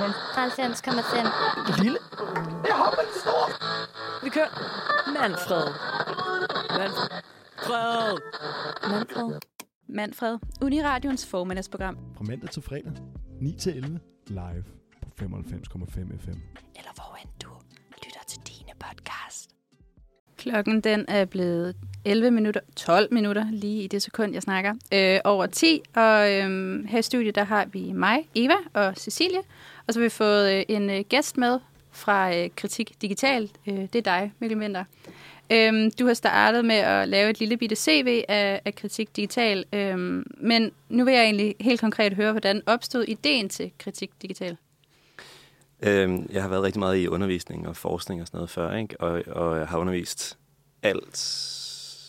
men 90,5. Lille. Jeg har en stor. Vi kører. Manfred. Uniradions formiddagsprogram. Fra mandag til fredag, 9 til 11, live på 95,5 FM. Eller hvorhen du lytter til dine podcast. Klokken den er blevet 12 minutter, lige i det sekund, jeg snakker, over 10. Og her i studiet, der har vi mig, Eva og Cecilie. Og så har vi fået en gæst med fra Kritik Digital. Det er dig, Mikkel Minder. Du har startet med at lave et lille bitte CV af Kritik Digital. Men nu vil jeg egentlig helt konkret høre, hvordan opstod ideen til Kritik Digital? Jeg har været rigtig meget i undervisning og forskning og sådan noget før, ikke? Og jeg har undervist alt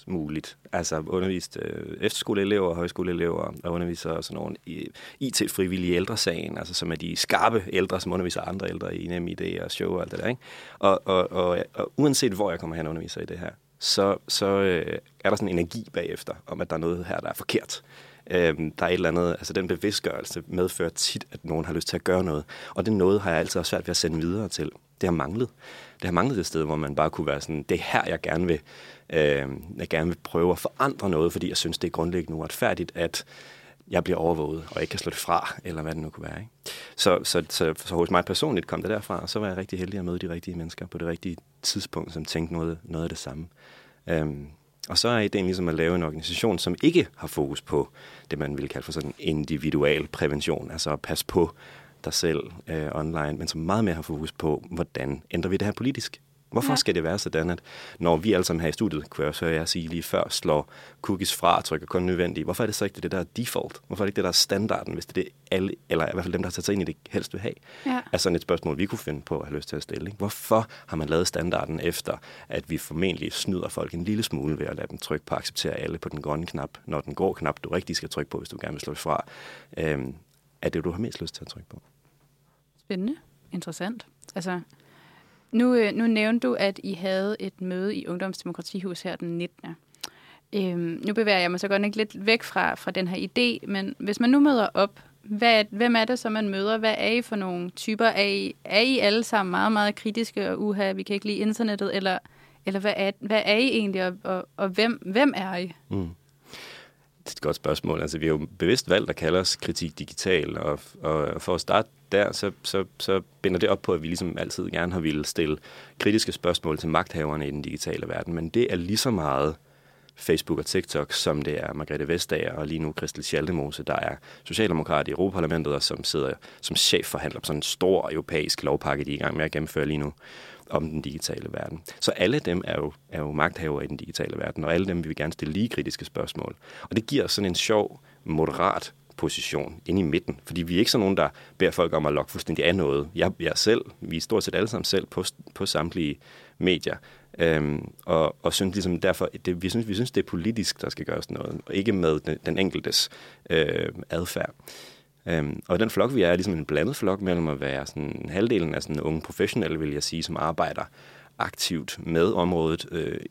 muligt. Altså undervist efterskoleelever, højskoleelever og underviser og sådan nogle IT-frivillige ældresagen, altså som er de skarpe ældre, som underviser andre ældre i NemID og show og alt det der, ikke? Og uanset hvor jeg kommer hen og underviser i det her, så er der sådan en energi bagefter, om at der er noget her, der er forkert. Der er et eller andet, altså den bevidstgørelse medfører tit, at nogen har lyst til at gøre noget. Og det noget har jeg altid også svært ved at sende videre til. Det har manglet. Det har manglet et sted, hvor man bare kunne være sådan, det er her, jeg gerne vil, prøve at forandre noget, fordi jeg synes, det er grundlæggende uretfærdigt, at jeg bliver overvåget og ikke kan slå det fra, eller hvad det nu kunne være. Ikke? Så hos mig personligt kom det derfra, og så var jeg rigtig heldig at møde de rigtige mennesker på det rigtige tidspunkt, som tænkte noget af det samme. Og så er ideen ligesom at lave en organisation, som ikke har fokus på det, man ville kalde for sådan individual prævention, altså at passe på dig selv online, men som meget mere har fokus på, hvordan ændrer vi det her politisk? Hvorfor skal det være sådan, at når vi alle sammen her i studiet, kunne jeg så sige lige før, slår cookies fra og trykker kun nødvendigt, hvorfor er det så ikke det der default? Hvorfor er det ikke det der standarden, hvis det er det alle, eller i hvert fald dem, der har taget sig ind i det, helst vil have? Ja. Er sådan et spørgsmål, vi kunne finde på at have lyst til at stille. Ikke? Hvorfor har man lavet standarden efter, at vi formentlig snyder folk en lille smule ved at lade dem trykke på at acceptere alle på den grønne knap, når den grå knap, du rigtig skal trykke på, hvis du gerne vil slå det fra, er det, du har mest lyst til at trykke på? Spændende. Interessant. Altså nu nævnte du, at I havde et møde i Ungdomsdemokratihus her den 19. Nu bevæger jeg mig så godt nok lidt væk fra den her idé, men hvis man nu møder op, hvem er det, som man møder? Hvad er I for nogle typer? Er I alle sammen meget, meget kritiske og vi kan ikke lide internettet? Eller hvad er I egentlig, og hvem er I? Mm. Det er et godt spørgsmål. Altså, vi har jo bevidst valgt at kalde os Kritik Digital, og for at starte der, så binder det op på, at vi ligesom altid gerne har ville stille kritiske spørgsmål til magthaverne i den digitale verden, men det er lige så meget Facebook og TikTok, som det er Margrethe Vestager og lige nu Christel Schaldemose, der er socialdemokrat i Europaparlamentet, og som sidder som chefforhandler på sådan en stor europæisk lovpakke, de er i gang med at gennemføre lige nu, om den digitale verden. Så alle dem er jo magthavere i den digitale verden, og alle dem vil vi gerne stille lige kritiske spørgsmål. Og det giver sådan en sjov, moderat position inde i midten, fordi vi er ikke sådan nogen, der beder folk om at logge fuldstændig af noget. Vi er stort set alle sammen selv på samtlige medier, og synes ligesom derfor, vi synes det er politisk, der skal gøres noget, og ikke med den enkeltes adfærd. Og den flok, vi er ligesom en blandet flok mellem at være sådan halvdelen af sådan unge professionelle, vil jeg sige, som arbejder aktivt med området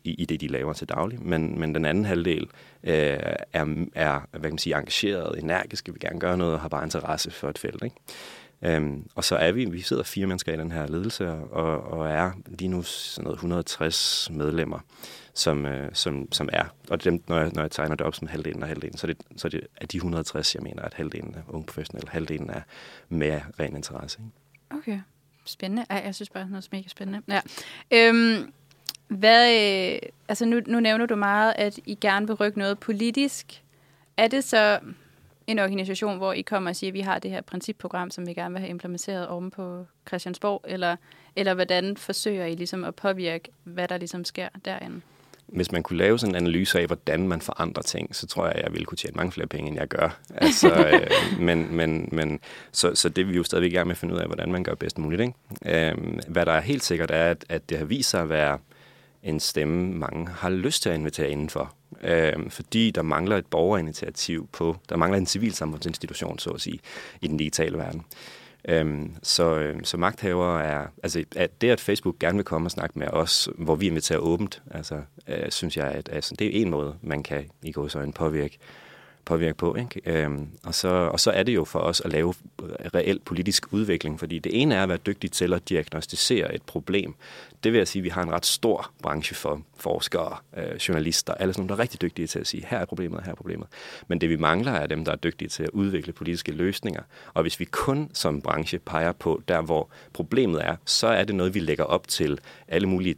i det, de laver til daglig, men den anden halvdel er hvad kan man sige, engageret, energisk, vil gerne gøre noget og har bare interesse for et felt, ikke? Og så er vi sidder 4 mennesker i den her ledelse og er lige nu sådan noget 160 medlemmer, som er, og dem, når jeg tegner det op som halvdelen, så er det af de 160, jeg mener, at halvdelen er unge professionelle, halvdelen er mere ren interesse, ikke? Okay. Spændende. Ej, jeg synes bare, det er noget mega spændende. Ja. Nu nævner du meget, at I gerne vil rykke noget politisk. Er det så en organisation, hvor I kommer og siger, at vi har det her principprogram, som vi gerne vil have implementeret oven på Christiansborg, eller hvordan forsøger I ligesom at påvirke, hvad der ligesom sker derinde? Hvis man kunne lave sådan en analyse af, hvordan man forandrer ting, så tror jeg ville kunne tjene mange flere penge, end jeg gør. Altså, men det vil vi jo stadigvæk gerne med at finde ud af, hvordan man gør bedst muligt, ikke? Hvad der er helt sikkert er, at det har vist sig at være en stemme, mange har lyst til at invitere indenfor. Fordi der mangler et borgerinitiativ der mangler en civilsamfundsinstitution, så at sige, i den digitale verden. Så magthavere er, altså at det, at Facebook gerne vil komme og snakke med os, hvor vi inviterer åbent, altså synes jeg, at altså, det er en måde, man kan i gåseøjne påvirke på, ikke? Og så er det jo for os at lave reel politisk udvikling, fordi det ene er at være dygtig til at diagnostisere et problem. Det vil jeg sige, at vi har en ret stor branche for forskere, journalister, alle sådan nogle, der er rigtig dygtige til at sige, her er problemet, her er problemet. Men det vi mangler er dem, der er dygtige til at udvikle politiske løsninger. Og hvis vi kun som branche peger på der, hvor problemet er, så er det noget, vi lægger op til alle mulige,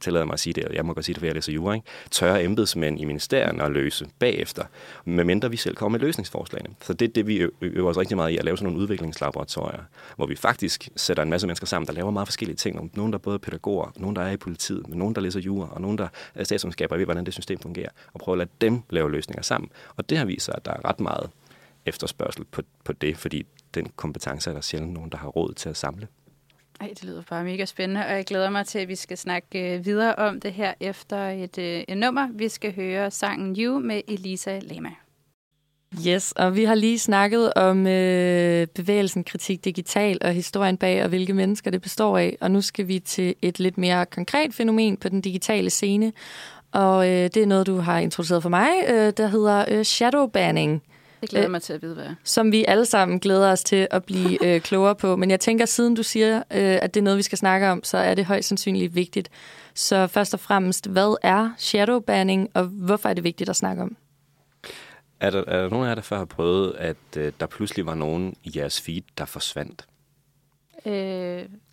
tillader mig at sige det, jeg må godt sige det, for jeg læser jura, ikke? Tørre embedsmænd i ministerierne at løse bagefter, medmindre vi selv kommer med løsningsforslagene. Så det er det, vi øver os rigtig meget i, at lave sådan nogle udviklingslaboratorier, hvor vi faktisk sætter en masse mennesker sammen, der laver meget forskellige ting. Nogen, der både er pædagoger, nogen, der er i politiet, men nogen, der læser jura, og nogen, der er statskundskaber, ved, hvordan det system fungerer, og prøver at lade dem lave løsninger sammen. Og det har vist sig, at der er ret meget efterspørgsel på det, fordi den kompetence er der sjældent nogen, der har råd til at samle. Ej, det lyder bare mega spændende, og jeg glæder mig til, at vi skal snakke videre om det her efter et nummer. Vi skal høre sangen You med Elisa Lema. Yes, og vi har lige snakket om bevægelsen Kritik Digital og historien bag, og hvilke mennesker det består af. Og nu skal vi til et lidt mere konkret fænomen på den digitale scene. Og det er noget, du har introduceret for mig, der hedder shadowbanning. Det glæder mig til at vide, hvad er. Som vi alle sammen glæder os til at blive klogere på. Men jeg tænker, siden du siger, at det er noget, vi skal snakke om, så er det højst sandsynligt vigtigt. Så først og fremmest, hvad er shadowbanning, og hvorfor er det vigtigt at snakke om? Er der nogen af jer, der før har prøvet, at der pludselig var nogen i jeres feed, der forsvandt?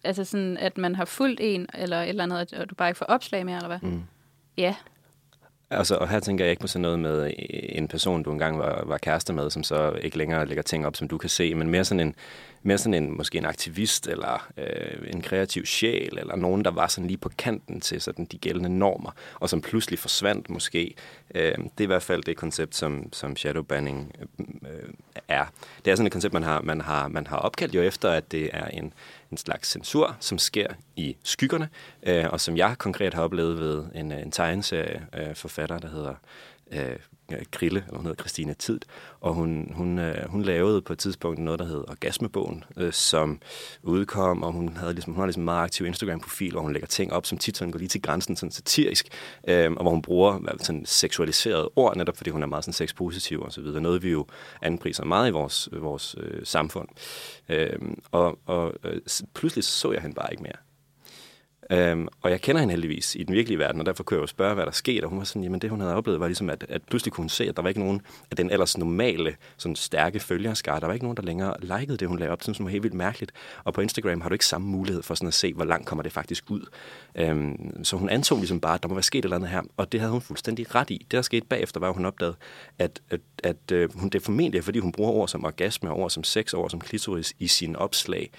Altså sådan, at man har fulgt en, eller et eller andet, og du bare ikke får opslag mere, eller hvad? Mm. Ja. Altså, og her tænker jeg ikke på sådan noget med en person, du engang var kæreste med, som så ikke længere lægger ting op, som du kan se, men mere sådan en måske en aktivist, eller en kreativ sjæl, eller nogen, der var sådan lige på kanten til sådan de gældende normer, og som pludselig forsvandt måske. Det er i hvert fald det koncept, som shadowbanning er. Det er sådan et koncept, man har opkaldt jo efter, at det er en slags censur, som sker i skyggerne, og som jeg konkret har oplevet ved en tegneserieforfatter, der hedder Krille, eller hun hedder Christine Tidt, og hun lavede på et tidspunkt noget, der hedder Orgasmebogen, som udkom, og hun har ligesom en meget aktiv Instagram-profil, hvor hun lægger ting op, som tit sådan går lige til grænsen sådan satirisk, og hvor hun bruger sådan seksualiserede ord, netop fordi hun er meget sådan sexpositiv og så videre. Noget, vi jo anpriser meget i vores samfund. Og pludselig så jeg hende bare ikke mere. Og jeg kender hende heldigvis i den virkelige verden, og derfor kunne jeg jo spørge, hvad der skete, og hun var sådan, jamen det hun havde oplevet var ligesom, at pludselig kunne hun se, at der var ikke nogen af den ellers normale, sådan stærke følgerskare, der var ikke nogen, der længere likede det, hun lagde op, som var helt vildt mærkeligt, og på Instagram har du ikke samme mulighed for sådan at se, hvor langt kommer det faktisk ud. Så hun antog ligesom bare, at der må være sket et eller andet her, og det havde hun fuldstændig ret i. Det der skete bagefter, var hun opdaget, at hun det formentlig er, fordi hun bruger ord som orgasme, ord som sex, ord som klitoris i sine opslag,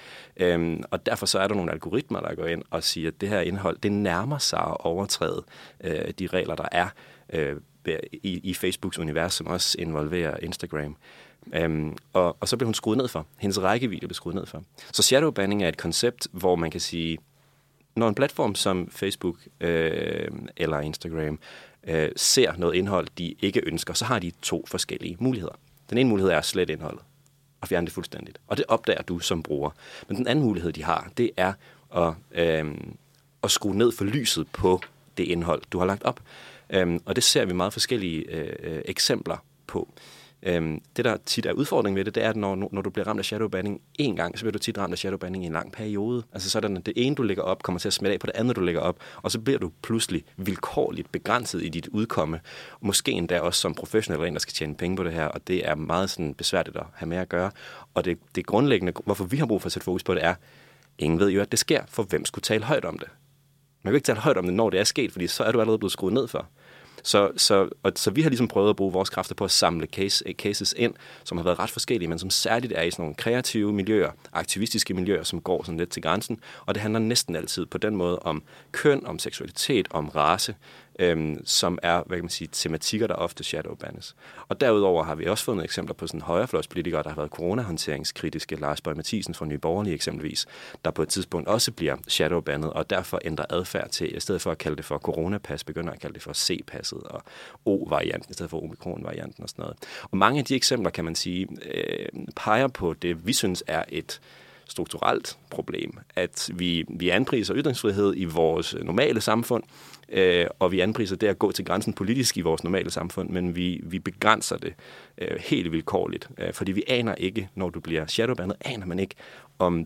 og derfor så er der nogle algoritmer, der går ind og siger, det her indhold, det nærmer sig at overtræde de regler, der er i Facebooks univers, som også involverer Instagram. Og så blev hun skruet ned for. Hendes rækkevidde blev skruet ned for. Så shadowbanning er et koncept, hvor man kan sige, når en platform som Facebook eller Instagram ser noget indhold, de ikke ønsker, så har de to forskellige muligheder. Den ene mulighed er at slette indholdet og fjerne det fuldstændigt. Og det opdager du som bruger. Men den anden mulighed, de har, det er og skrue ned for lyset på det indhold, du har lagt op. Og det ser vi meget forskellige eksempler på. Det, der tit er udfordringen ved det, det er, at når du bliver ramt af shadowbanning én gang, så bliver du tit ramt af shadowbanning i en lang periode. Altså sådan, at det ene, du lægger op, kommer til at smitte af på det andet, du lægger op, og så bliver du pludselig vilkårligt begrænset i dit udkomme. Måske endda også som professionel, en, der skal tjene penge på det her, og det er meget sådan besværligt at have med at gøre. Og det grundlæggende, hvorfor vi har brug for at sætte fokus på det, er, ingen ved jo, at det sker, for hvem skulle tale højt om det? Man kan ikke tale højt om det, når det er sket, fordi så er du allerede blevet skruet ned for. Så vi har ligesom prøvet at bruge vores kræfter på at samle cases ind, som har været ret forskellige, men som særligt er i sådan nogle kreative miljøer, aktivistiske miljøer, som går sådan lidt til grænsen. Og det handler næsten altid på den måde om køn, om seksualitet, om race, som er, hvad kan man sige, tematikker, der ofte shadowbandes. Og derudover har vi også fundet eksempler på sådan højrefløjspolitikere, der har været coronahåndteringskritiske, Lars Bøg Mathisen fra Nye Borgerlige eksempelvis, der på et tidspunkt også bliver shadowbandet, og derfor ændrer adfærd til, i stedet for at kalde det for coronapas, begynder at kalde det for C-passet og O-varianten, i stedet for omikron-varianten og sådan noget. Og mange af de eksempler, kan man sige, peger på det, vi synes er et strukturelt problem, at vi anpriser ytringsfrihed i vores normale samfund, og vi anpriser det at gå til grænsen politisk i vores normale samfund, men vi begrænser det helt vilkårligt, fordi vi aner ikke, når du bliver shadowbandet, aner man ikke, om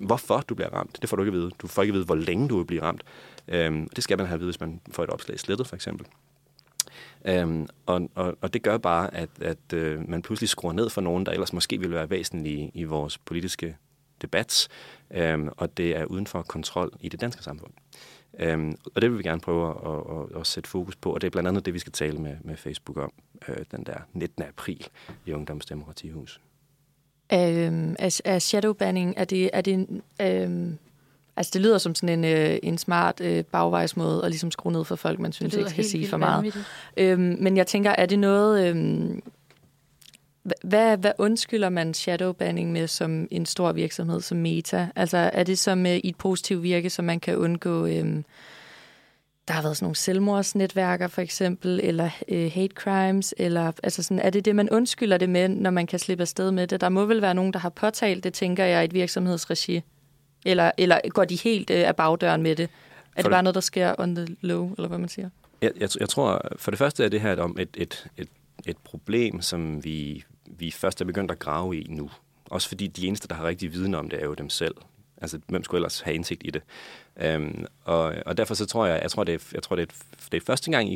hvorfor du bliver ramt. Det får du ikke at vide. Du får ikke at vide, hvor længe du vil blive ramt. Det skal man have at vide, hvis man får et opslag slettet, for eksempel. Og det gør bare, at man pludselig skruer ned for nogen, der ellers måske ville være væsentlige i vores politiske debat, og det er uden for kontrol i det danske samfund. Og det vil vi gerne prøve at sætte fokus på, og det er blandt andet det, vi skal tale med Facebook om, den der 19. april i Ungdomsdemokratihus. Er shadowbanning, altså det lyder som sådan en smart bagvejsmåde at ligesom skrue ned for folk, man synes ikke skal sige for meget. Men jeg tænker, er det noget... Hvad undskylder man shadowbanning med som en stor virksomhed som Meta? Altså er det som i et positivt virke, som man kan undgå... Der har været sådan nogle selvmordsnetværker for eksempel, eller hate crimes, eller altså sådan, er det det, man undskylder det med, når man kan slippe afsted med det? Der må vel være nogen, der har påtalt det, tænker jeg, i et virksomhedsregi. Eller går de helt af bagdøren med det? Er det bare noget, der sker on the low, eller hvad man siger? Jeg tror, for det første er det her om et problem, som vi først er begyndt at grave i nu. Også fordi de eneste, der har rigtig viden om det, er jo dem selv. Altså, hvem skulle ellers have indsigt i det? Og derfor så tror jeg, det er første gang,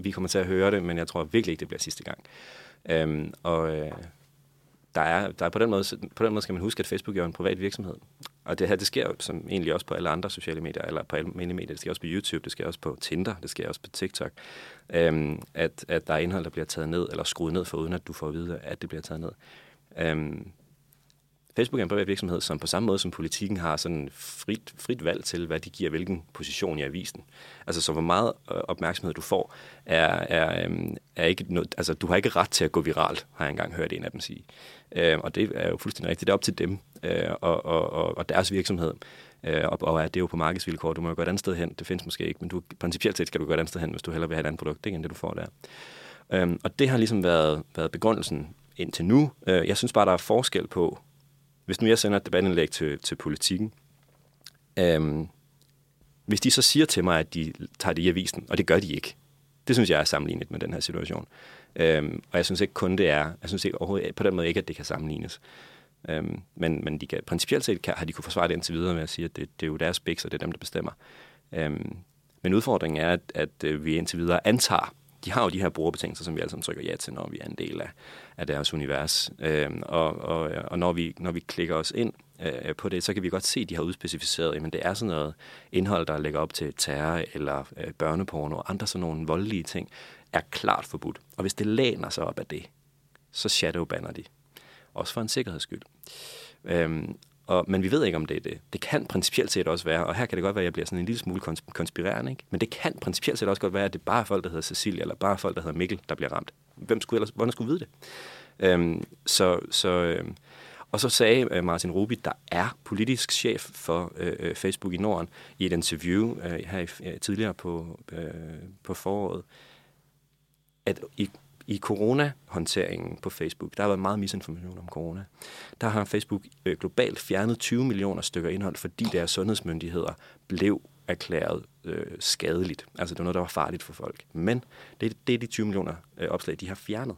vi kommer til at høre det, men jeg tror virkelig ikke, det bliver sidste gang. Der er på den måde skal man huske, at Facebook er en privat virksomhed. Og det her, det sker jo som egentlig også på alle andre sociale medier, eller på alle medier. Det sker også på YouTube, det sker også på Tinder, det sker også på TikTok. At der er indhold, der bliver taget ned, eller skruet ned, for uden at du får at vide, at det bliver taget ned. Facebook er en privat virksomhed, som på samme måde som politikken har sådan frit valg til, hvad de giver hvilken position i avisen. Altså så hvor meget opmærksomhed du får, er ikke noget, altså du har ikke ret til at gå viralt, har jeg engang hørt en af dem sige. Og det er jo fuldstændig rigtigt. Det er op til dem og deres virksomhed. Og det er jo på markedsvilkår. Du må jo gå et andet sted hen. Det findes måske ikke, men principielt set skal du gå et andet sted hen, hvis du hellere vil have et andet produkt end det, du får der. Og det har ligesom været begrundelsen indtil nu. Jeg synes bare, der er forskel på, hvis nu jeg sender et debatindlæg til politikken, hvis de så siger til mig, at de tager det i avisen, og det gør de ikke, det synes jeg er sammenlignet med den her situation. Og jeg synes ikke kun det er, jeg synes ikke overhovedet på den måde ikke, at det kan sammenlignes. Men de kan, principielt set har de kunne forsvare det indtil videre med at sige, at det er jo deres biks, og det er dem, der bestemmer. Men udfordringen er, at vi indtil videre antager, de har jo de her brugerbetingelser, som vi alle sammen trykker ja til, når vi er en del af deres univers. Og når vi klikker os ind på det, så kan vi godt se, at de har udspecificeret, jamen det er sådan noget indhold, der lægger op til terror eller børneporno og andre sådan nogle voldelige ting, er klart forbudt. Og hvis det læner sig op af det, så shadowbanner de. Også for en sikkerheds skyld. Men vi ved ikke, om det er det. Det kan principielt set også være, og her kan det godt være, at jeg bliver sådan en lille smule konspirerende, ikke? Men det kan principielt set også godt være, at det bare er folk, der hedder Cecilia, eller bare folk, der hedder Mikkel, der bliver ramt. Hvem skulle ellers, hvordan skulle vide det? Og så sagde Martin Rubi, der er politisk chef for Facebook i Norden, i et interview tidligere på foråret, at i coronahåndteringen på Facebook, der har været meget misinformation om corona, der har Facebook globalt fjernet 20 millioner stykker indhold, fordi deres sundhedsmyndigheder blev erklæret skadeligt. Altså det var noget, der var farligt for folk. Men det er de 20 millioner opslag, de har fjernet.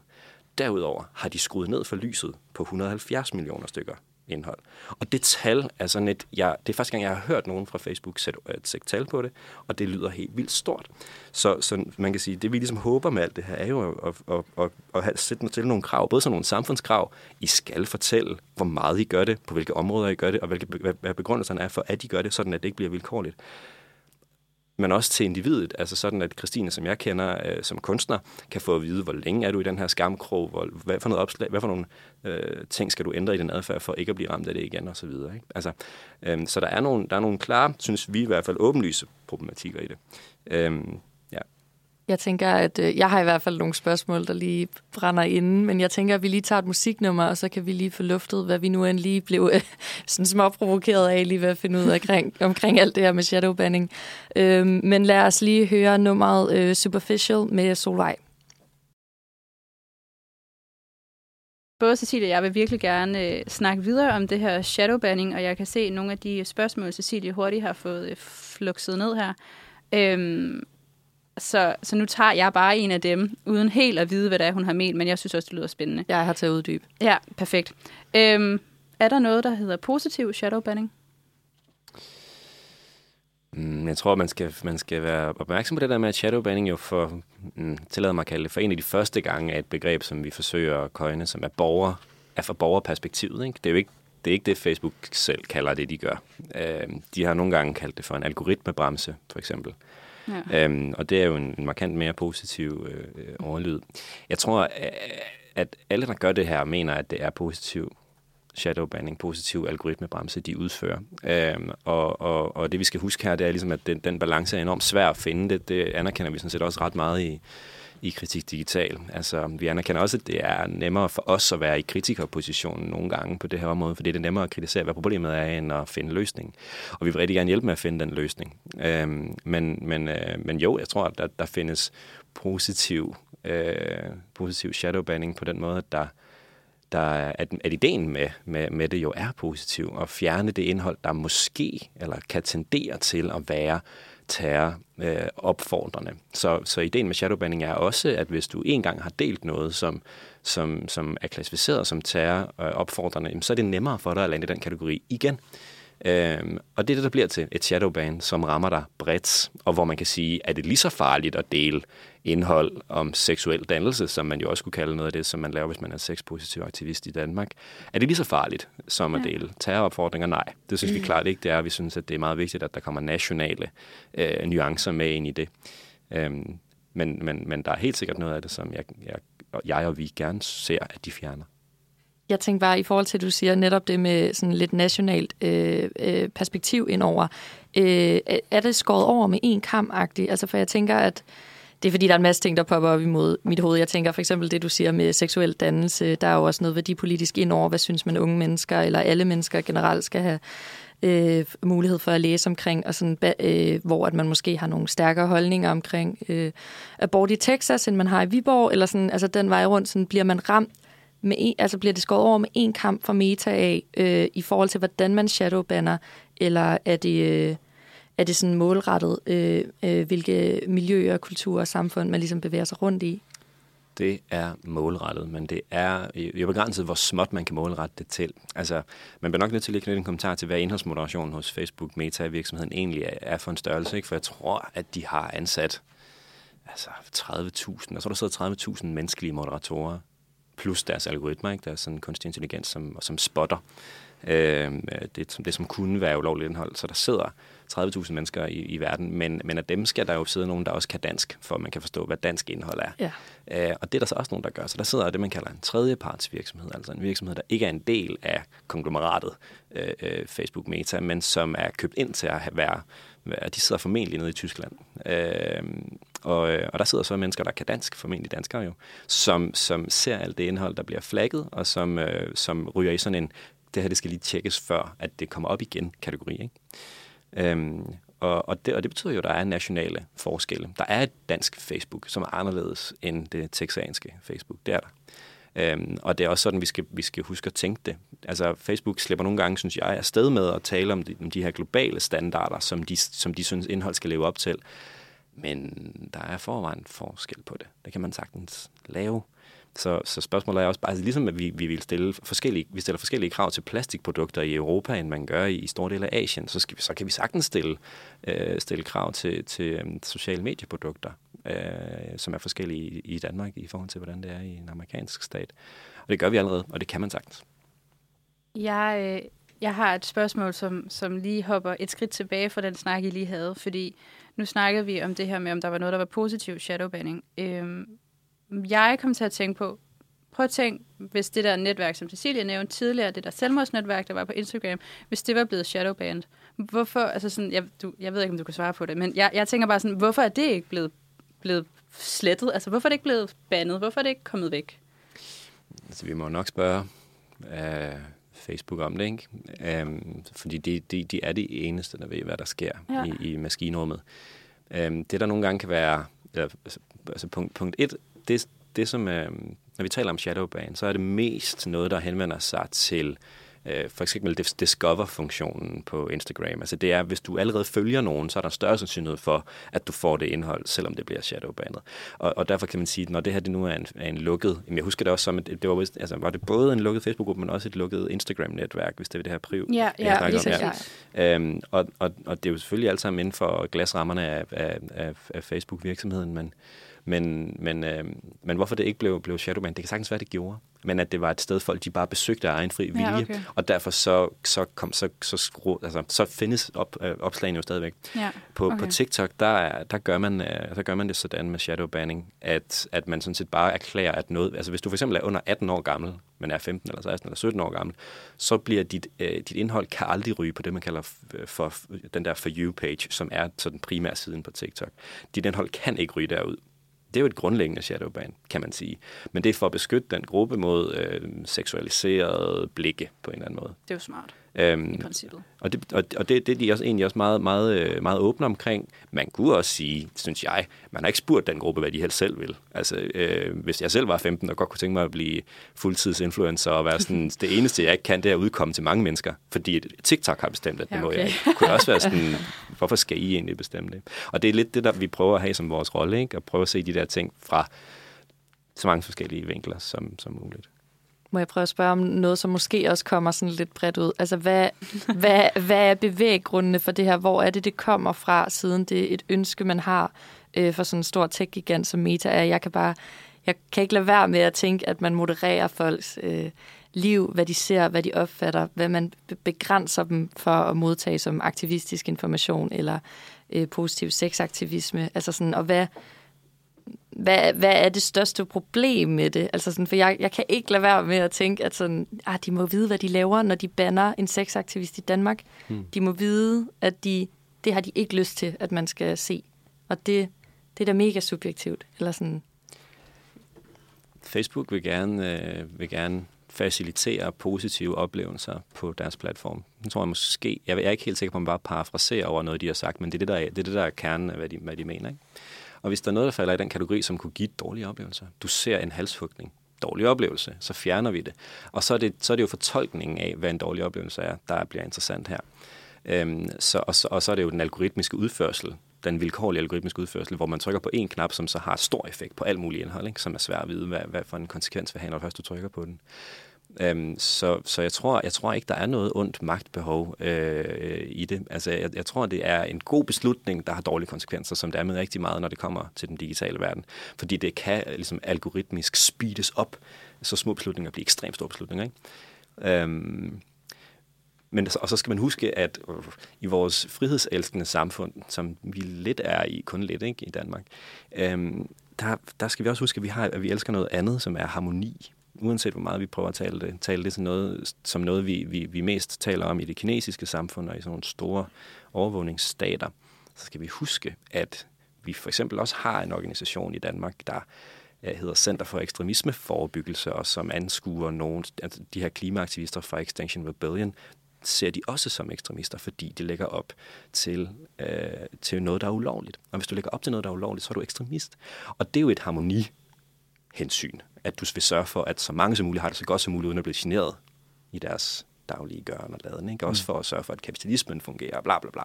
Derudover har de skruet ned for lyset på 170 millioner stykker indhold. Og det tal er sådan et... det er første gang, jeg har hørt nogen fra Facebook sætte tal på det, og det lyder helt vildt stort. Så man kan sige, det vi ligesom håber med alt det her, er jo at sætte til nogle krav, både sådan nogle samfundskrav. I skal fortælle, hvor meget I gør det, på hvilke områder I gør det, og hvad begrundelserne er for, at I gør det, sådan at det ikke bliver vilkårligt. Men også til individet, altså sådan, at Christine, som jeg kender som kunstner, kan få at vide, hvor længe er du i den her skamkrog, hvad for noget opslag, hvad for nogle ting skal du ændre i den adfærd, for ikke at blive ramt af det igen, og så videre. Ikke? Altså, så der er nogle klare, synes vi i hvert fald, åbenlyse problematikker i det. Jeg tænker, at jeg har i hvert fald nogle spørgsmål, der lige brænder inde, men jeg tænker, at vi lige tager et musiknummer, og så kan vi lige få luftet, hvad vi nu end lige blev sådan småprovokeret af, lige ved at finde ud af omkring alt det her med shadowbanning. Men lad os lige høre nummeret Superficial med Solvej. både Cecilie og jeg vil virkelig gerne snakke videre om det her shadowbanning, og jeg kan se nogle af de spørgsmål, Cecilie hurtigt har fået flukset ned her. Så nu tager jeg bare en af dem, uden helt at vide, hvad det er, hun har ment, men jeg synes også, det lyder spændende. Jeg har til at uddybe. Ja, perfekt. Er der noget, der hedder positiv shadowbanning? Jeg tror, man skal være opmærksom på det der med, at shadowbanning jo tillader mig at kalde det for en af de første gange af et begreb, som vi forsøger at køjne, som er fra borgerperspektivet. Ikke? Det er ikke det, Facebook selv kalder det, de gør. De har nogle gange kaldt det for en algoritmebremse, for eksempel. Ja. Og det er jo en markant mere positiv overlyd. Jeg tror, at alle, der gør det her, mener, at det er positiv shadowbanning, positiv algoritmebremse, de udfører. Og det, vi skal huske her, det er ligesom, at den balance er enormt svær at finde. Det anerkender vi sådan set også ret meget i Kritik Digital. Altså, vi anerkender også, at det er nemmere for os at være i kritikerpositionen nogle gange på det her område, fordi det er nemmere at kritisere, hvad problemet er, end at finde løsningen. Og vi vil rigtig gerne hjælpe med at finde den løsning. Men jo, jeg tror, at der findes positiv shadowbanning på den måde, at at ideen med det jo er positiv, og fjerne det indhold, der måske eller kan tendere til at være terroropfordrende. Så ideen med shadowbanning er også, at hvis du engang har delt noget, som er klassificeret som terroropfordrende, så er det nemmere for dig at lande i den kategori igen. Og det er det, der bliver til et shadowban, som rammer dig bredt, og hvor man kan sige, at det er lige så farligt at dele indhold om seksuel dannelse, som man jo også kunne kalde noget af det, som man laver, hvis man er sexpositiv aktivist i Danmark. Er det lige så farligt som at dele terroropfordringer? Nej, det synes vi klart ikke, det er. Vi synes, at det er meget vigtigt, at der kommer nationale nuancer med ind i det. Men der er helt sikkert noget af det, som jeg og vi gerne ser, at de fjerner. Jeg tænkte bare, i forhold til, at du siger netop det med sådan lidt nationalt perspektiv indover, er det skåret over med en kamp-agtigt? Altså, for jeg tænker, at det er fordi, der er en masse ting, der popper op imod mit hoved. Jeg tænker for eksempel det, du siger med seksuel dannelse. Der er jo også noget værdipolitisk indover. Hvad synes man, unge mennesker eller alle mennesker generelt skal have mulighed for at læse omkring, og sådan, hvor at man måske har nogle stærkere holdninger omkring abort i Texas, end man har i Viborg, eller sådan, altså den vej rundt, sådan, bliver man ramt med bliver det skåret over med en kamp fra meta af, i forhold til, hvordan man shadowbanner, eller er det sådan målrettet, hvilke miljøer, kulturer og samfund, man ligesom bevæger sig rundt i? Det er målrettet, men det er jo begrænset, hvor småt man kan målrette det til. Altså, man bliver nok nødt til at knytte en kommentar til, hvad indholdsmoderationen hos Facebook Meta-virksomheden egentlig er for en størrelse, ikke? For jeg tror, at de har ansat 30.000, og så der sidder 30.000 menneskelige moderatorer, plus deres algoritmer, ikke? Der er sådan en kunstig intelligens, som spotter det, som kunne være ulovligt indhold. Så der sidder 30.000 mennesker i verden, men af dem skal der jo sidde nogen, der også kan dansk, for at man kan forstå, hvad dansk indhold er. Ja. Og det er der så også nogen, der gør. Så der sidder det, man kalder en tredjepartsvirksomhed, altså en virksomhed, der ikke er en del af konglomeratet Facebook Meta, men som er købt ind til at være. De sidder formentlig nede i Tyskland. Og der sidder så mennesker, der kan dansk, formentlig danskere jo, som ser alt det indhold, der bliver flagget, og som ryger i sådan en, det her det skal lige tjekkes før, at det kommer op igen, kategori. Ikke? Og det betyder jo, at der er nationale forskelle. Der er et dansk Facebook, som er anderledes end det texanske Facebook. Det er der. Og det er også sådan, vi skal huske at tænke det. Altså, Facebook slipper nogle gange, synes jeg, afsted med at tale om de her globale standarder, som de synes, indhold skal leve op til. Men der er forvejen forskel på det. Det kan man sagtens lave. Så spørgsmålet er også bare, altså ligesom at vi stiller forskellige krav til plastikprodukter i Europa, end man gør i store dele af Asien, så kan vi sagtens stille krav til sociale medieprodukter, som er forskellige i Danmark i forhold til, hvordan det er i en amerikansk stat. Og det gør vi allerede, og det kan man sagtens. Jeg har et spørgsmål, som lige hopper et skridt tilbage fra den snak, I lige havde, fordi nu snakkede vi om det her med, om der var noget, der var positiv shadowbanning. Jeg kom til at tænke på, prøv at tænke, hvis det der netværk, som Cecilie nævnte tidligere, det der selvmordsnetværk, der var på Instagram, hvis det var blevet shadowbanned. Hvorfor, altså sådan, jeg ved ikke, om du kan svare på det, men jeg tænker bare sådan, hvorfor er det ikke blevet slettet? Altså, hvorfor er det ikke blevet bandet? Hvorfor er det ikke kommet væk? Altså, vi må nok spørge Facebook om det, ikke? Fordi de er de eneste, der ved, hvad der sker i maskinrummet. Det, der nogle gange kan være, altså punkt 1, det som Når vi taler om shadowban, så er det mest noget, der henvender sig til for eksempel discover-funktionen på Instagram. Altså det er, hvis du allerede følger nogen, så er der større sandsynlighed for, at du får det indhold, selvom det bliver shadowbanet. Og derfor kan man sige, at når det her det nu er en lukket... Jeg husker det også som, at det var, altså, var det både en lukket Facebook-gruppe, men også et lukket Instagram-netværk, hvis det er det her priv. Ja, lige så ja. Og det er jo selvfølgelig alt sammen inden for glasrammerne af Facebook-virksomheden, men hvorfor det ikke blev shadowban, det kan sagtens være, det gjorde. Men at det var et sted, folk de bare besøgte af egen fri vilje, og derfor så findes opslagene jo stadigvæk. Ja, okay. På TikTok, der gør man det sådan med shadowbanning, at man sådan set bare erklærer, at noget, altså hvis du for eksempel er under 18 år gammel, men er 15 eller 16 eller 17 år gammel, så bliver dit indhold kan aldrig ryge på det, man kalder for den der For You-page, som er så den primære siden på TikTok. Dit indhold kan ikke ryge derud. Det er jo et grundlæggende shadowban, kan man sige. Men det er for at beskytte den gruppe mod seksualiserede blikke på en eller anden måde. Det er jo smart, i princippet. Og det er de også egentlig også meget, meget, meget åbne omkring. Man kunne også sige, synes jeg, man har ikke spurgt den gruppe, hvad de helst selv vil. Altså, hvis jeg selv var 15 og godt kunne tænke mig at blive fuldtidsinfluencer og være sådan, det eneste, jeg ikke kan, det er at udkomme til mange mennesker. Fordi TikTok har bestemt, at det må jeg ikke. Kunne også være sådan, hvorfor skal I egentlig bestemme det? Og det er lidt det, der vi prøver at have som vores rolle, ikke? At prøve at se de der ting fra så mange forskellige vinkler som muligt. Må jeg prøve at spørge om noget, som måske også kommer sådan lidt bredt ud? Altså, hvad er bevæggrundene for det her? Hvor er det kommer fra, siden det er et ønske, man har for sådan en stor tech-gigant som Meta? Jeg kan ikke lade være med at tænke, at man modererer folks liv, hvad de ser, hvad de opfatter, hvad man begrænser dem for at modtage som aktivistisk information eller positiv sexaktivisme. Altså sådan, og hvad er det største problem med det? Altså sådan, for jeg kan ikke lade være med at tænke, at sådan, de må vide, hvad de laver, når de banner en sexaktivist i Danmark. De må vide, at det har de ikke lyst til, at man skal se. Og det er da mega subjektivt. Eller sådan. Facebook vil gerne facilitere positive oplevelser på deres platform. Det tror jeg måske... Jeg er ikke helt sikker på, om man bare parafraserer over noget, de har sagt, men det er det, der er kernen af, hvad de mener, ikke? Og hvis der er noget, der falder i den kategori, som kunne give dårlige oplevelser, du ser en halshugning, dårlig oplevelse, så fjerner vi det. Og så er det jo fortolkningen af, hvad en dårlig oplevelse er, der bliver interessant her. Så er det jo den algoritmiske udførsel, den vilkårlige algoritmiske udførsel, hvor man trykker på en knap, som så har stor effekt på alt muligt indhold, ikke? Som er svært at vide, hvad for en konsekvens vil have, når først du trykker på den. Så jeg tror ikke, der er noget ondt magtbehov i det. Altså, jeg tror, det er en god beslutning, der har dårlige konsekvenser, som det er med rigtig meget, når det kommer til den digitale verden. Fordi det kan ligesom algoritmisk speedes op, så små beslutninger bliver ekstremt store beslutninger, ikke? Men så skal man huske, at i vores frihedselskende samfund, som vi lidt er i, kun lidt, ikke, i Danmark, der skal vi også huske, at vi elsker noget andet, som er harmoni. Uanset hvor meget vi prøver at tale det som noget, vi mest taler om i det kinesiske samfund og i sådan nogle store overvågningsstater, så skal vi huske, at vi for eksempel også har en organisation i Danmark, der hedder Center for Ekstremisme Forebyggelse, og som anskuer nogle af de her klimaaktivister fra Extinction Rebellion, ser de også som ekstremister, fordi de lægger op til noget, der er ulovligt. Og hvis du lægger op til noget, der er ulovligt, så er du ekstremist. Og det er jo et harmonihensyn, at du vil sørge for, at så mange som muligt har det så godt som muligt, uden at blive generet i deres daglige gøren og laden, ikke? Også for at sørge for, at kapitalismen fungerer, bla bla bla.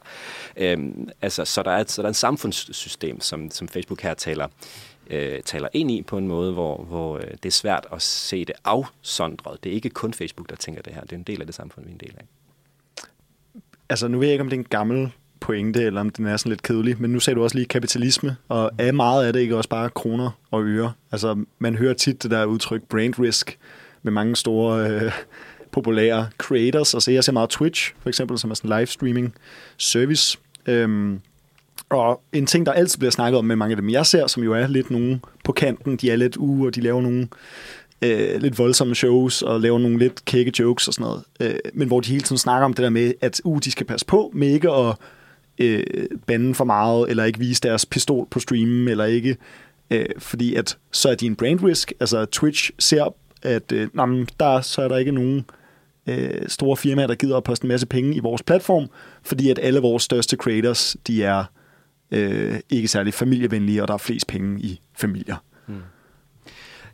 Så der er et samfundssystem, som Facebook her taler ind i på en måde, hvor det er svært at se det afsondret. Det er ikke kun Facebook, der tænker det her. Det er en del af det samfund, vi er en del af. Altså, nu ved jeg ikke, om det er en gammel pointe, eller om den er sådan lidt kedelig, men nu sagde du også lige kapitalisme, og er meget af det ikke også bare kroner og øre? Altså, man hører tit det der udtryk brand risk med mange store populære creators, og så jeg ser meget Twitch, for eksempel, som er sådan en livestreaming service, og en ting, der altid bliver snakket om med mange af dem, jeg ser, som jo er lidt nogen på kanten, de er lidt og de laver nogle lidt voldsomme shows og laver nogle lidt kække jokes og sådan noget, men hvor de hele tiden snakker om det der med, at de skal passe på med ikke at bande for meget, eller ikke vise deres pistol på streamen, eller ikke, fordi at så er de en brand risk. Altså Twitch ser, at så er der ikke nogen store firmaer, der gider at poste en masse penge i vores platform, fordi at alle vores største creators, de er ikke særlig familievenlige, og der er flest penge i familier.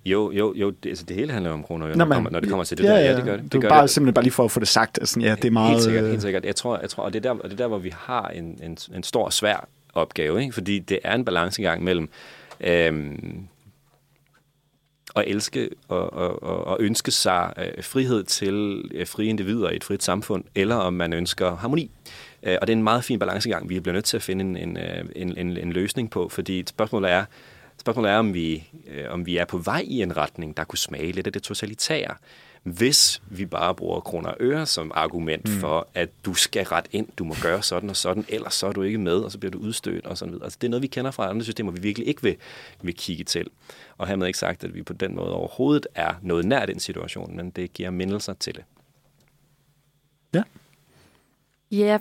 Jo, altså det hele handler om kroner, jo, når det kommer til det, ja, der. Ja, det gør det. Det gør bare det. Simpelthen bare lige for at få det sagt. Altså, ja, det er meget... Helt sikkert. Jeg tror, og det er der, hvor vi har en stor og svær opgave, ikke? Fordi det er en balancegang mellem at elske og ønske sig frihed til frie individer i et frit samfund, eller om man ønsker harmoni. Og det er en meget fin balancegang, vi bliver nødt til at finde en løsning på, fordi spørgsmålet er, om vi er på vej i en retning, der kunne smage lidt af det totalitære, hvis vi bare bruger kroner og øre som argument for, at du skal rette ind, du må gøre sådan og sådan, ellers så er du ikke med, og så bliver du udstødt og sådan videre. Altså, det er noget, vi kender fra andre systemer, vi virkelig ikke vil kigge til. Og hermed ikke sagt, at vi på den måde overhovedet er noget nær den situation, men det giver mindelser til det. Ja. Ja,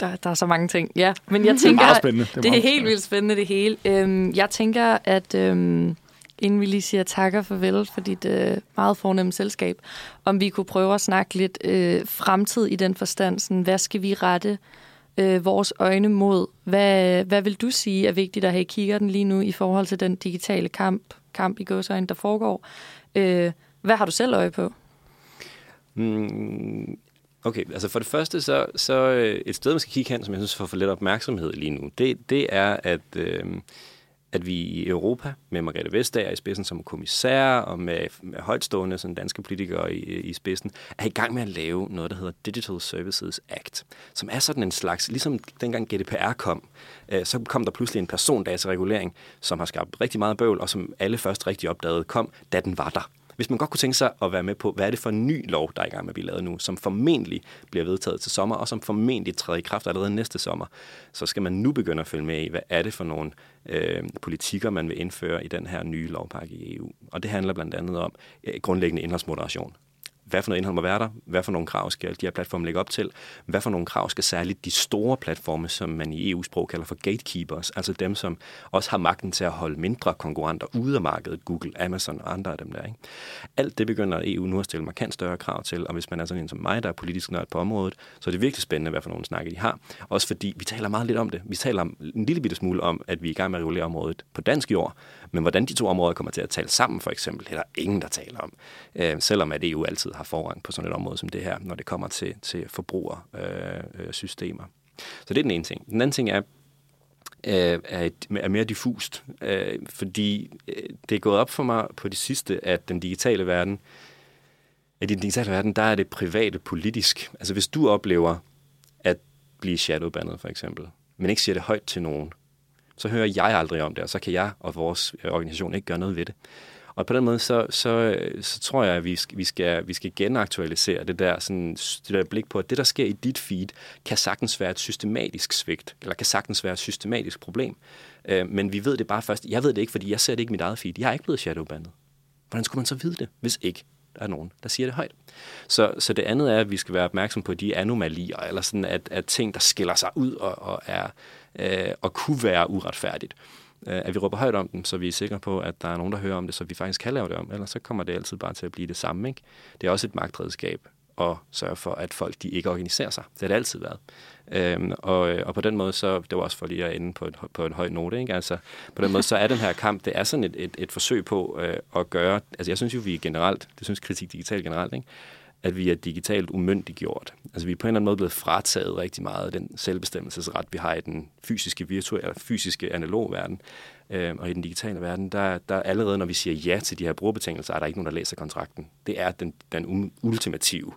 der er så mange ting. Ja, men jeg tænker, det er helt vildt spændende det hele. Jeg tænker, at inden vi lige siger tak og farvel for dit meget fornemme selskab, om vi kunne prøve at snakke lidt fremtid i den forstand. Sådan, hvad skal vi rette vores øjne mod? Hvad vil du sige er vigtigt at have i kikkerten lige nu i forhold til den digitale kamp i gåseøjne, der foregår? Hvad har du selv øje på? Okay, altså for det første, så et sted, man skal kigge hen, som jeg synes får for lidt opmærksomhed lige nu, det er, at vi i Europa, med Margrethe Vestager i spidsen som kommissær, og med højtstående sådan danske politikere i spidsen, er i gang med at lave noget, der hedder Digital Services Act, som er sådan en slags, ligesom dengang GDPR kom, så kom der pludselig en persondataregulering, som har skabt rigtig meget bøvl, og som alle først rigtig opdagede kom, da den var der. Hvis man godt kunne tænke sig at være med på, hvad er det for en ny lov, der er i gang med at blive lavet nu, som formentlig bliver vedtaget til sommer, og som formentlig træder i kraft allerede næste sommer, så skal man nu begynde at følge med i, hvad er det for nogle politikker, man vil indføre i den her nye lovpakke i EU. Og det handler blandt andet om grundlæggende indholdsmoderation. Hvad for noget indhold må være der? Hvad for nogle krav skal de her platforme lægge op til? Hvad for nogle krav skal særligt de store platforme, som man i EU-sprog kalder for gatekeepers, altså dem, som også har magten til at holde mindre konkurrenter ude af markedet, Google, Amazon og andre af dem der, ikke? Alt det begynder EU nu at stille markant større krav til, og hvis man er sådan en som mig, der er politisk nørd på området, så er det virkelig spændende, hvad for nogle snakke de har. Også fordi vi taler meget lidt om det. Vi taler en lille bitte smule om, at vi er i gang med at regulere området på dansk jord, men hvordan de to områder kommer til at tale sammen, for eksempel, er der ingen, der taler om. Selvom at EU altid har forrang på sådan et område som det her, når det kommer til forbrugersystemer. Så det er den ene ting. Den anden ting er mere diffust, fordi det er gået op for mig på det sidste, at i den digitale verden, der er det private politisk. Altså hvis du oplever at blive shadowbandet for eksempel, men ikke siger det højt til nogen, så hører jeg aldrig om det, og så kan jeg og vores organisation ikke gøre noget ved det. Og på den måde, så tror jeg, at vi skal genaktualisere det der blik på, at det, der sker i dit feed, kan sagtens være et systematisk svigt, eller kan sagtens være et systematisk problem. Men vi ved det bare først. Jeg ved det ikke, fordi jeg ser det ikke i mit eget feed. Jeg er ikke blevet shadowbandet. Hvordan skulle man så vide det, hvis ikke der er nogen, der siger det højt? Så det andet er, at vi skal være opmærksom på de anomalier, eller sådan at ting, der skiller sig ud og kunne være uretfærdigt. At vi råber højt om dem, så vi er sikre på, at der er nogen, der hører om det, så vi faktisk kan lave det om. Ellers så kommer det altid bare til at blive det samme, ikke? Det er også et magtredskab at sørge for, at folk de ikke organiserer sig. Det har det altid været. Og på den måde, så det var også for lige at ende på en høj note, ikke? Altså, på den måde, så er den her kamp, det er sådan et forsøg på at gøre... Altså jeg synes jo, vi generelt, det synes Kritik Digital generelt, ikke? At vi er digitalt umyndiggjort. Altså vi er på en eller anden måde blevet frataget rigtig meget af den selvbestemmelsesret, vi har i den fysiske, virtuelle, fysiske analog verden. Og i den digitale verden, der allerede når vi siger ja til de her brugerbetingelser, er der ikke nogen, der læser kontrakten. Det er den ultimative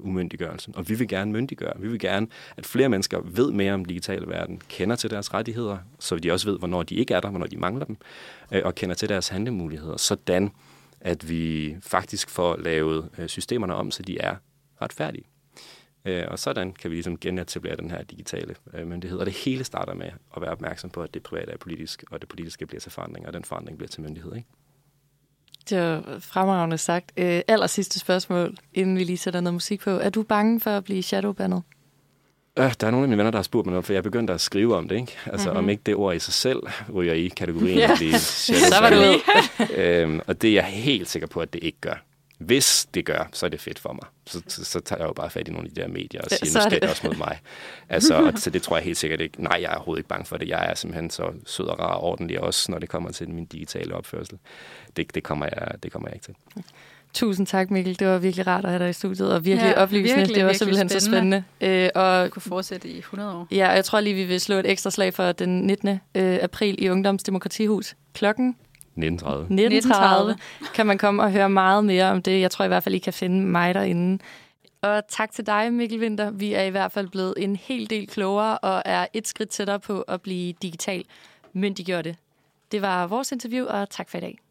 umyndiggørelse. Og vi vil gerne myndiggøre. Vi vil gerne, at flere mennesker ved mere om den digitale verden, kender til deres rettigheder, så de også ved, hvornår de ikke er der, hvornår de mangler dem, og kender til deres handlemuligheder. Sådan at vi faktisk får lavet systemerne om, så de er retfærdige. Og sådan kan vi ligesom genetablere den her digitale myndighed. Og det hele starter med at være opmærksom på, at det private er politisk, og det politiske bliver til forandring, og den forandring bliver til myndighed, ikke? Det var fremragende sagt. Allersidste spørgsmål, inden vi lige sætter noget musik på. Er du bange for at blive shadowbandet? Der er nogle af mine venner, der har spurgt mig, for jeg begyndte at skrive om det, ikke? Altså, om ikke det ord i sig selv ryger i kategorien. Yeah. Så var det ud. Og det er jeg helt sikker på, at det ikke gør. Hvis det gør, så er det fedt for mig. Så tager jeg jo bare fat i nogle af de der medier og siger, nu skal det også mod mig. Altså, så det tror jeg helt sikkert ikke. Nej, jeg er overhovedet ikke bange for det. Jeg er simpelthen så sød og rar og ordentlig, også når det kommer til min digitale opførsel. Det kommer jeg ikke til. Tusind tak, Mikkel. Det var virkelig rart at have dig i studiet, og virkelig oplysende. Virkelig, det var simpelthen så spændende. Og kunne fortsætte i 100 år. Ja, jeg tror lige, vi vil slå et ekstra slag for den 19. april i Ungdomsdemokratihus. Klokken? 19:30 kan man komme og høre meget mere om det. Jeg tror i hvert fald, I kan finde mig derinde. Og tak til dig, Mikkel Minder. Vi er i hvert fald blevet en hel del klogere og er et skridt tættere på at blive digital myndiggjorte. Det var vores interview, og tak for i dag.